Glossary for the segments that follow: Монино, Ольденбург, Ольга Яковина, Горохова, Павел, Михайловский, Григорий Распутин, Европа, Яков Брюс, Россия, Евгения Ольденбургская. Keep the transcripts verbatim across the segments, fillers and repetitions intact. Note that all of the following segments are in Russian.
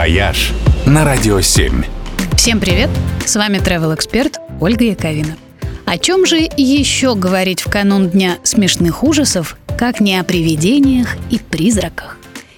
«Вояж» на Радио семь. Всем привет! С вами travel-эксперт Ольга Яковина. О чем же еще говорить в канун Дня смешных ужасов, как не о привидениях и призраках?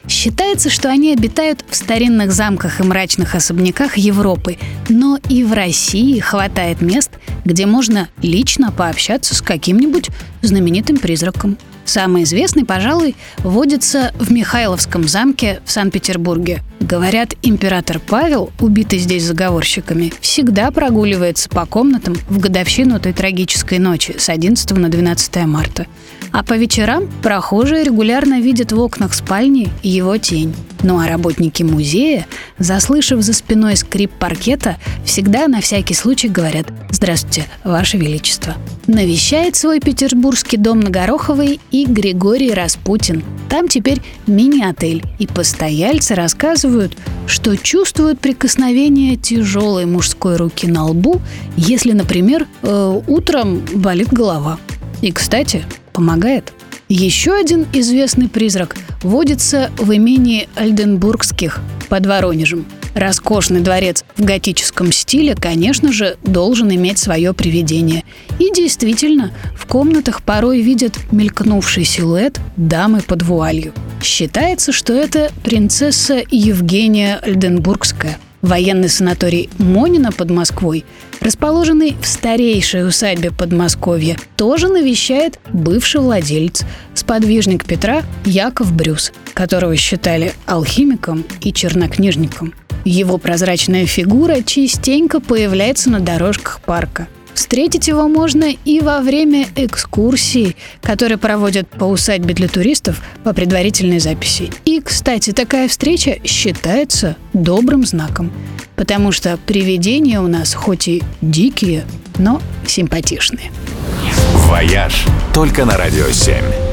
Считается, что они обитают в старинных замках и мрачных особняках Европы, но и в России хватает мест, где можно лично пообщаться с каким-нибудь знаменитым призраком. Самый известный, пожалуй, водится в Михайловском замке в Санкт-Петербурге. Говорят, император Павел, убитый здесь заговорщиками, всегда прогуливается по комнатам в годовщину той трагической ночи с одиннадцатого на двенадцатое марта. А по вечерам прохожие регулярно видят в окнах спальни его тень. Ну а работники музея, заслышав за спиной скрип паркета, всегда на всякий случай говорят: «Здравствуйте, Ваше Величество». Навещает свой петербургский дом на Гороховой и Григорий Распутин. Там теперь мини-отель, и постояльцы рассказывают, что чувствуют прикосновение тяжелой мужской руки на лбу, если, например, э, утром болит голова. И, кстати, помогает. Еще один известный призрак водится в имении Ольденбургских под Воронежем. Роскошный дворец в готическом стиле, конечно же, должен иметь свое привидение. И действительно, в комнатах порой видят мелькнувший силуэт дамы под вуалью. Считается, что это принцесса Евгения Ольденбургская. Военный санаторий Монино под Москвой, расположенный в старейшей усадьбе Подмосковья, тоже навещает бывший владелец, сподвижник Петра Яков Брюс, которого считали алхимиком и чернокнижником. Его прозрачная фигура частенько появляется на дорожках парка. Встретить его можно и во время экскурсий, которые проводят по усадьбе для туристов по предварительной записи. И, кстати, такая встреча считается добрым знаком, потому что привидения у нас хоть и дикие, но симпатичные. «Вояж» только на Радио семь.